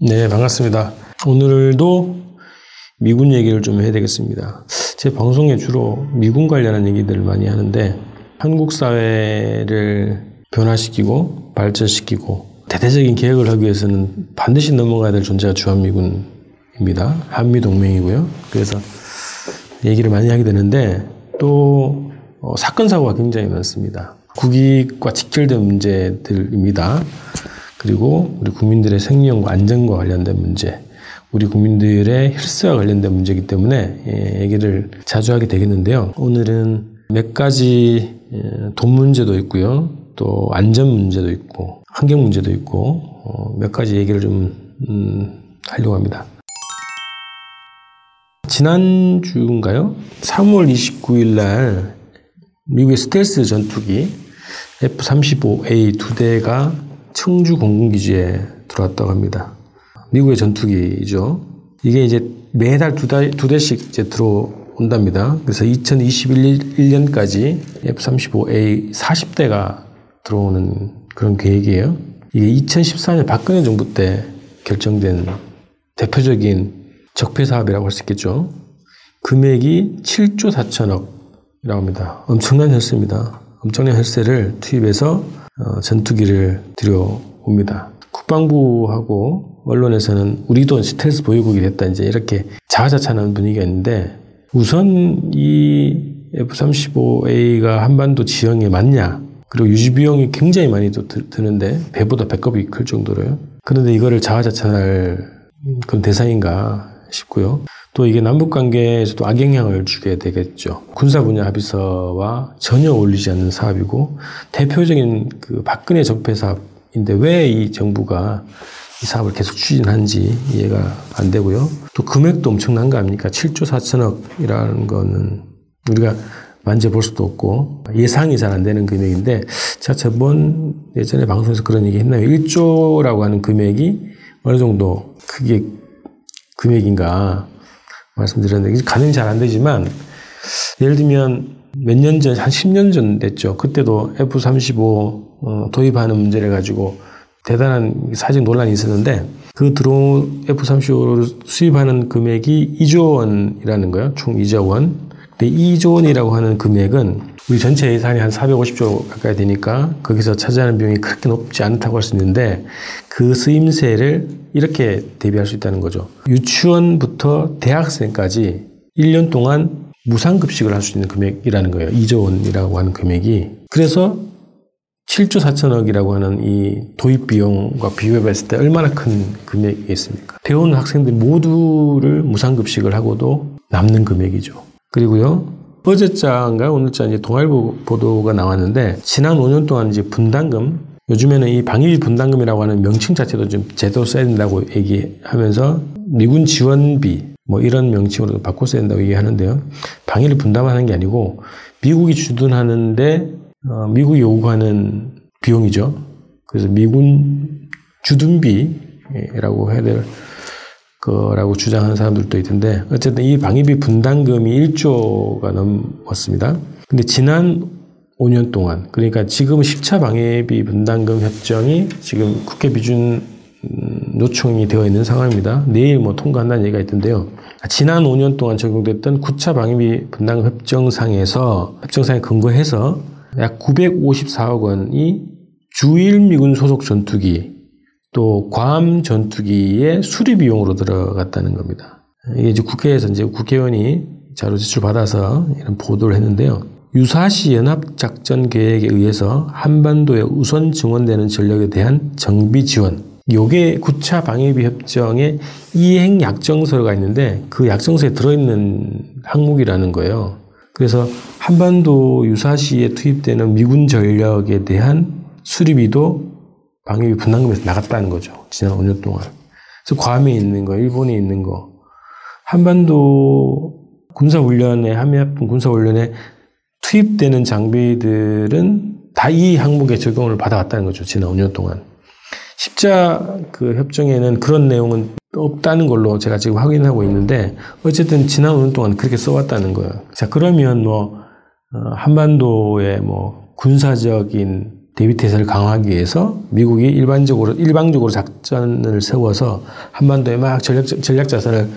네, 반갑습니다. 오늘도 미군 얘기를 좀 해야 되겠습니다. 제 방송에 주로 미군 관련한 얘기들을 많이 하는데 한국 사회를 변화시키고 발전시키고 대대적인 개혁을 하기 위해서는 반드시 넘어가야 될 존재가 주한미군입니다. 한미동맹이고요. 그래서 얘기를 많이 하게 되는데 또 사건 사고가 굉장히 많습니다. 국익과 직결된 문제들입니다. 그리고 우리 국민들의 생명과 안전과 관련된 문제, 우리 국민들의 헬스와 관련된 문제이기 때문에 얘기를 자주 하게 되겠는데요. 오늘은 몇 가지 돈 문제도 있고요. 또 안전 문제도 있고 환경 문제도 있고 몇 가지 얘기를 좀 하려고 합니다. 지난주인가요? 3월 29일 날 미국의 스텔스 전투기 F-35A 2대가 청주 공군기지에 들어왔다고 합니다. 미국의 전투기죠. 이게 이제 매달 두 대씩 이제 들어온답니다. 그래서 2021년까지 F-35A 40대가 들어오는 그런 계획이에요. 이게 2014년 박근혜 정부 때 결정된 대표적인 적폐 사업이라고 할 수 있겠죠. 금액이 7조 4천억이라고 합니다. 엄청난 혈세입니다. 엄청난 혈세를 투입해서 전투기를 들여옵니다. 국방부하고 언론에서는 우리도 스텔스 보유국이 됐다 이제 이렇게 자화자찬하는 분위기가 있는데 우선 이 F-35A가 한반도 지형에 맞냐 그리고 유지비용이 굉장히 많이 드는데 배보다 100배가 클 정도로요. 그런데 이거를 자화자찬할 그런 대상인가 싶고요. 또 이게 남북관계에서도 악영향을 주게 되겠죠. 군사 분야 합의서와 전혀 어울리지 않는 사업이고 대표적인 그 박근혜 적폐 사업인데 왜 이 정부가 이 사업을 계속 추진하는지 이해가 안 되고요. 또 금액도 엄청난 거 아닙니까? 7조 4천억이라는 거는 우리가 만져볼 수도 없고 예상이 잘 안 되는 금액인데 제가 예전에 방송에서 그런 얘기 했나요? 1조라고 하는 금액이 어느 정도 크게 금액인가 말씀드렸는데 가늠이 잘 안 되지만 예를 들면 몇 년 전, 한 10년 전 됐죠. 그때도 F-35 도입하는 문제를 가지고 대단한 사회적 논란이 있었는데 그 드론 F-35를 수입하는 금액이 2조 원이라는 거예요. 총 2조 원. 근데 2조 원이라고 하는 금액은 우리 전체 예산이 한 450조 가까이 되니까 거기서 차지하는 비용이 그렇게 높지 않다고 할 수 있는데 그 쓰임새를 이렇게 대비할 수 있다는 거죠. 유치원부터 대학생까지 1년 동안 무상급식을 할 수 있는 금액이라는 거예요. 2조 원이라고 하는 금액이. 그래서 7조 4천억이라고 하는 이 도입 비용과 비교해봤을 때 얼마나 큰 금액이겠습니까? 배우는 학생들 모두를 무상급식을 하고도 남는 금액이죠. 그리고요. 어제자인가 오늘자 이제 동아일보 보도가 나왔는데 지난 5년 동안 이제 분담금 요즘에는 이 방위비 분담금이라고 하는 명칭 자체도 좀 제대로 써야 된다고 얘기하면서 미군 지원비 뭐 이런 명칭으로 바꿔 써야 된다고 얘기하는데요. 방위를 분담하는 게 아니고 미국이 주둔하는데 미국이 요구하는 비용이죠. 그래서 미군 주둔비라고 해야 될 거라고 주장하는 사람들도 있던데 어쨌든 이 방위비 분담금이 1조가 넘었습니다. 근데 지난 5년 동안 그러니까 지금 10차 방위비 분담금 협정이 지금 국회 비준 요청이 되어 있는 상황입니다. 내일 뭐 통과한다는 얘기가 있던데요. 지난 5년 동안 적용됐던 9차 방위비 분담금 협정상에 근거해서 약 954억 원이 주일미군 소속 전투기 또 괌 전투기의 수리 비용으로 들어갔다는 겁니다. 이게 이제 국회에서 이제 국회의원이 자료 제출 받아서 이런 보도를 했는데요. 유사시 연합작전 계획에 의해서 한반도에 우선 증원되는 전력에 대한 정비 지원. 요게 9차 방위비 협정의 이행 약정서가 있는데 그 약정서에 들어있는 항목이라는 거예요. 그래서 한반도 유사시에 투입되는 미군 전력에 대한 수리비도 방위비 분담금에서 나갔다는 거죠. 지난 5년 동안. 그래서 괌에 있는 거, 일본에 있는 거. 한반도 군사훈련에, 한미합동 군사훈련에 투입되는 장비들은 다 이 항목에 적용을 받아왔다는 거죠. 지난 5년 동안. 10자 그 협정에는 그런 내용은 없다는 걸로 제가 지금 확인하고 있는데 어쨌든 지난 5년 동안 그렇게 써왔다는 거예요. 자 그러면 한반도의 군사적인 대비태세를 강화하기 위해서 미국이 일방적으로 작전을 세워서 한반도에 막 전략자산을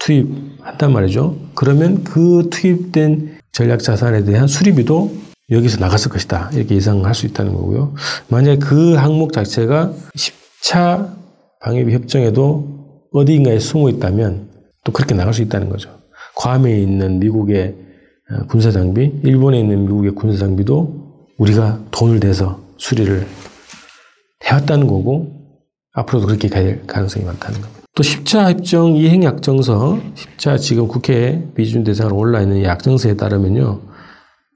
투입한단 말이죠. 그러면 그 투입된 전략자산에 대한 수리비도 여기서 나갔을 것이다. 이렇게 예상할 수 있다는 거고요. 만약에 그 항목 자체가 10차 방위비 협정에도 어디인가에 숨어 있다면 또 그렇게 나갈 수 있다는 거죠. 괌에 있는 미국의 군사장비, 일본에 있는 미국의 군사장비도 우리가 돈을 대서 수리를 해왔다는 거고 앞으로도 그렇게 갈 가능성이 많다는 겁니다. 또 10차 협정 이행 약정서, 10차 지금 국회에 비준 대상으로 올라있는 약정서에 따르면요.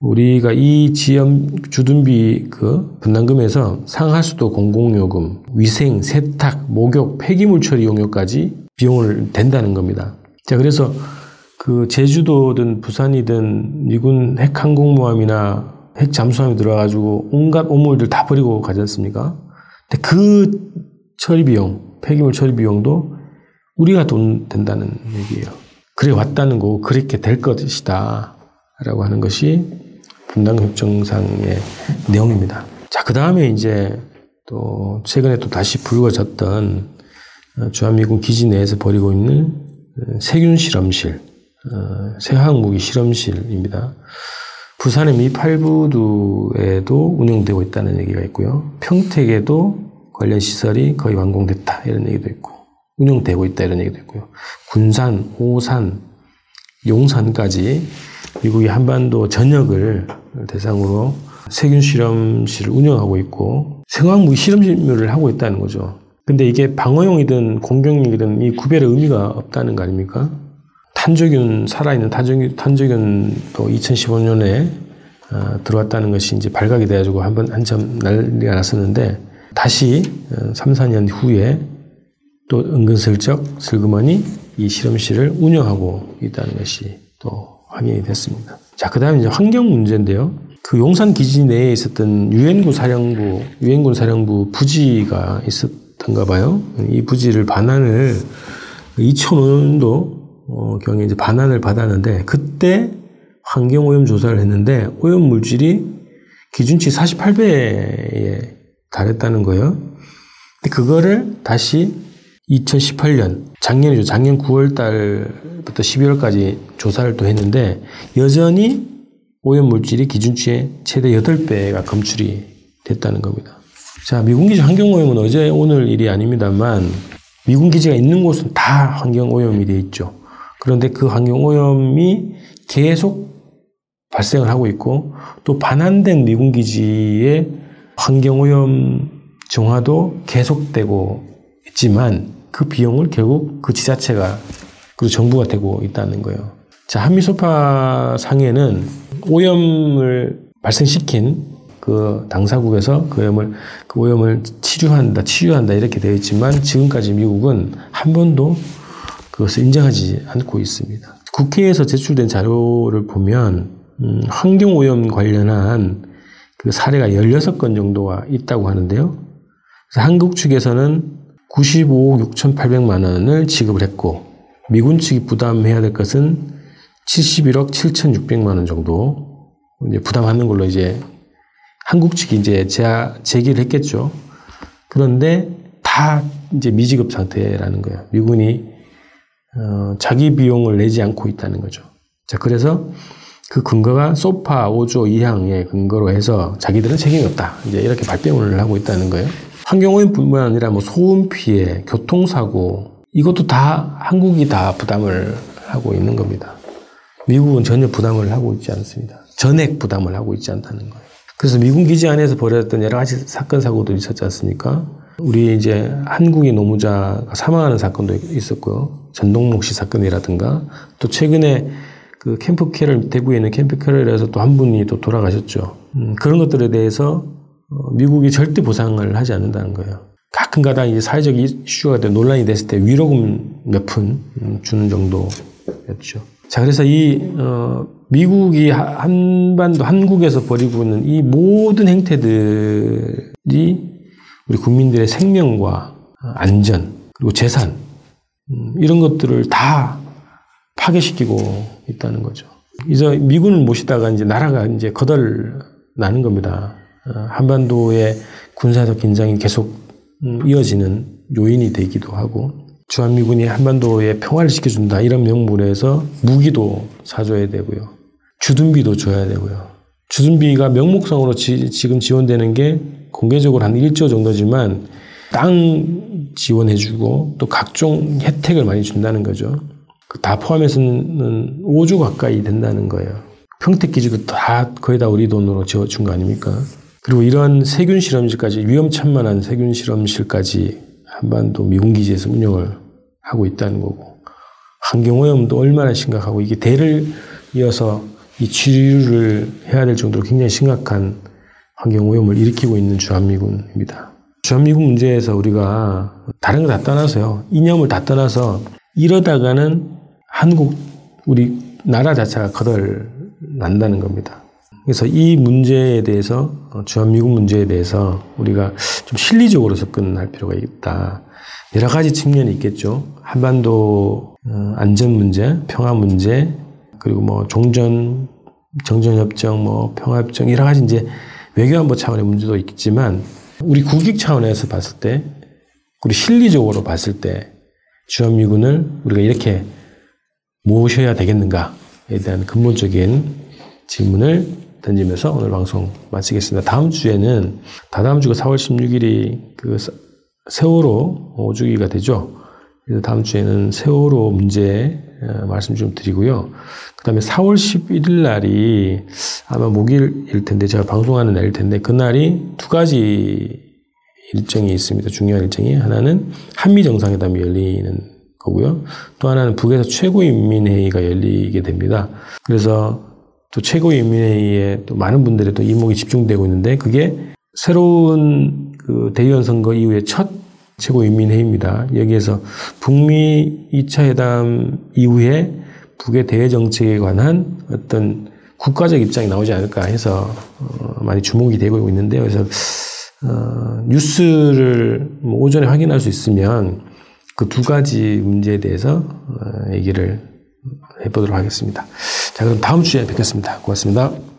우리가 이 지연 주둔비 그 분담금에서 상하수도 공공요금, 위생, 세탁, 목욕, 폐기물 처리 용역까지 비용을 댄다는 겁니다. 자, 그래서 그 제주도든 부산이든 미군 핵항공모함이나 핵잠수함이 들어와가지고 온갖 오물들 다 버리고 가지 않습니까? 근데 그 처리 비용, 폐기물 처리 비용도 우리가 돈 된다는 얘기예요. 그래 왔다는 거고 그렇게 될 것이다 라고 하는 것이 분담금 협정상의 내용입니다. 자, 그 다음에 이제 또 최근에 또 다시 불거졌던 주한미군 기지 내에서 벌이고 있는 세균 실험실, 생화학무기 실험실입니다. 부산의 미8부두에도 운영되고 있다는 얘기가 있고요. 평택에도 관련 시설이 거의 완공됐다 이런 얘기도 있고, 운영되고 있다 이런 얘기도 있고요. 군산, 오산, 용산까지 미국이 한반도 전역을 대상으로 세균 실험실을 운영하고 있고 생화학무기 실험실을 하고 있다는 거죠. 근데 이게 방어용이든 공격용이든 이 구별의 의미가 없다는 거 아닙니까? 탄저균, 살아있는 탄저균도 2015년에 들어왔다는 것이 이제 발각이 돼가지고 한참 난리가 났었는데 다시 3, 4년 후에 또 은근슬쩍 슬그머니 이 실험실을 운영하고 있다는 것이 또 확인이 됐습니다. 자, 그 다음에 이제 환경 문제인데요. 그 용산 기지 내에 있었던 유엔군 사령부 부지가 있었던가 봐요. 이 부지를 반환을 2005년도 경에 이제 반환을 받았는데 그때 환경 오염 조사를 했는데 오염 물질이 기준치 48배에 달했다는 거예요. 근데 그거를 다시 2018년, 작년이죠. 작년 9월 달부터 12월까지 조사를 또 했는데 여전히 오염물질이 기준치의 최대 8배가 검출이 됐다는 겁니다. 자, 미군기지 환경오염은 어제 오늘 일이 아닙니다만 미군기지가 있는 곳은 다 환경오염이 돼 있죠. 그런데 그 환경오염이 계속 발생을 하고 있고 또 반환된 미군기지의 환경오염 정화도 계속되고 있지만 그 비용을 결국 그 지자체가 그리고 정부가 되고 있다는 거예요. 자, 한미소파 상에는 오염을 발생시킨 그 당사국에서 그 오염을 치유한다 이렇게 되어 있지만 지금까지 미국은 한 번도 그것을 인정하지 않고 있습니다. 국회에서 제출된 자료를 보면 환경오염 관련한 그 사례가 16건 정도가 있다고 하는데요. 그래서 한국 측에서는 95억 6,800만 원을 지급을 했고 미군 측이 부담해야 될 것은 71억 7,600만 원 정도 이제 부담하는 걸로 이제 한국 측이 이제 제기를 했겠죠. 그런데 다 이제 미지급 상태라는 거예요. 미군이 자기 비용을 내지 않고 있다는 거죠. 자, 그래서 그 근거가 소파 5조 2항의 근거로 해서 자기들은 책임이 없다. 이제 이렇게 발뺌을 하고 있다는 거예요. 환경오염뿐만 아니라 뭐 소음 피해, 교통사고 이것도 다 한국이 다 부담을 하고 있는 겁니다. 미국은 전혀 부담을 하고 있지 않습니다. 전액 부담을 하고 있지 않다는 거예요. 그래서 미군 기지 안에서 벌어졌던 여러 가지 사건 사고도 있었지 않습니까? 우리 이제 한국인 노무자가 사망하는 사건도 있었고요. 전동목시 사건이라든가 또 최근에 그 캠프캐럴 대구에 있는 캠프캐럴에서 또 한 분이 또 돌아가셨죠. 그런 것들에 대해서 미국이 절대 보상을 하지 않는다는 거예요. 가끔가다 이제 사회적 이슈가 되고 논란이 됐을 때 위로금 몇 푼 주는 정도였죠. 자, 그래서 미국이 한반도 한국에서 벌이고 있는 이 모든 행태들이 우리 국민들의 생명과 안전 그리고 재산 이런 것들을 다 파괴시키고 있다는 거죠. 이제 미군을 모시다가 이제 나라가 이제 거덜 나는 겁니다. 한반도의 군사적 긴장이 계속 이어지는 요인이 되기도 하고, 주한미군이 한반도에 평화를 지켜준다 이런 명분에서 무기도 사줘야 되고요. 주둔비도 줘야 되고요. 주둔비가 명목상으로 지금 지원되는 게 공개적으로 한 1조 정도지만 땅 지원해주고 또 각종 혜택을 많이 준다는 거죠. 다 포함해서는 5조 가까이 된다는 거예요. 평택기지도 다 거의 다 우리 돈으로 지어준 거 아닙니까? 그리고 이러한 세균실험실까지, 위험천만한 세균실험실까지 한반도 미군기지에서 운영을 하고 있다는 거고, 환경오염도 얼마나 심각하고, 이게 대를 이어서 이 치료를 해야 될 정도로 굉장히 심각한 환경오염을 일으키고 있는 주한미군입니다. 주한미군 문제에서 우리가 다른 거 다 떠나서요, 이념을 다 떠나서 이러다가는 한국, 우리 나라 자체가 거덜난다는 겁니다. 그래서 이 문제에 대해서, 주한미군 문제에 대해서 우리가 좀 실리적으로 접근할 필요가 있다. 여러 가지 측면이 있겠죠. 한반도 안전 문제, 평화 문제, 그리고 뭐 종전, 정전협정, 뭐 평화협정, 여러 가지 이제 외교안보 차원의 문제도 있겠지만, 우리 국익 차원에서 봤을 때, 우리 실리적으로 봤을 때, 주한미군을 우리가 이렇게 모셔야 되겠는가에 대한 근본적인 질문을 던지면서 오늘 방송 마치겠습니다. 다음 주에는, 다다음 주가 4월 16일이 그 세월호 5주기가 되죠. 그래서 다음 주에는 세월호 문제 말씀 좀 드리고요. 그 다음에 4월 11일 날이 아마 목요일일 텐데, 제가 방송하는 날일 텐데, 그날이 두 가지 일정이 있습니다. 중요한 일정이. 하나는 한미정상회담이 열리는 거고요. 또 하나는 북에서 최고인민회의가 열리게 됩니다. 그래서 또 최고인민회의에 또 많은 분들의 또 이목이 집중되고 있는데, 그게 새로운 그 대의원 선거 이후에 첫 최고인민회의입니다. 여기에서 북미 2차 회담 이후에 북의 대외정책에 관한 어떤 국가적 입장이 나오지 않을까 해서 많이 주목이 되고 있는데요. 그래서 뉴스를 오전에 확인할 수 있으면 그 두 가지 문제에 대해서 얘기를 해보도록 하겠습니다. 자, 그럼 다음 주에 뵙겠습니다. 고맙습니다.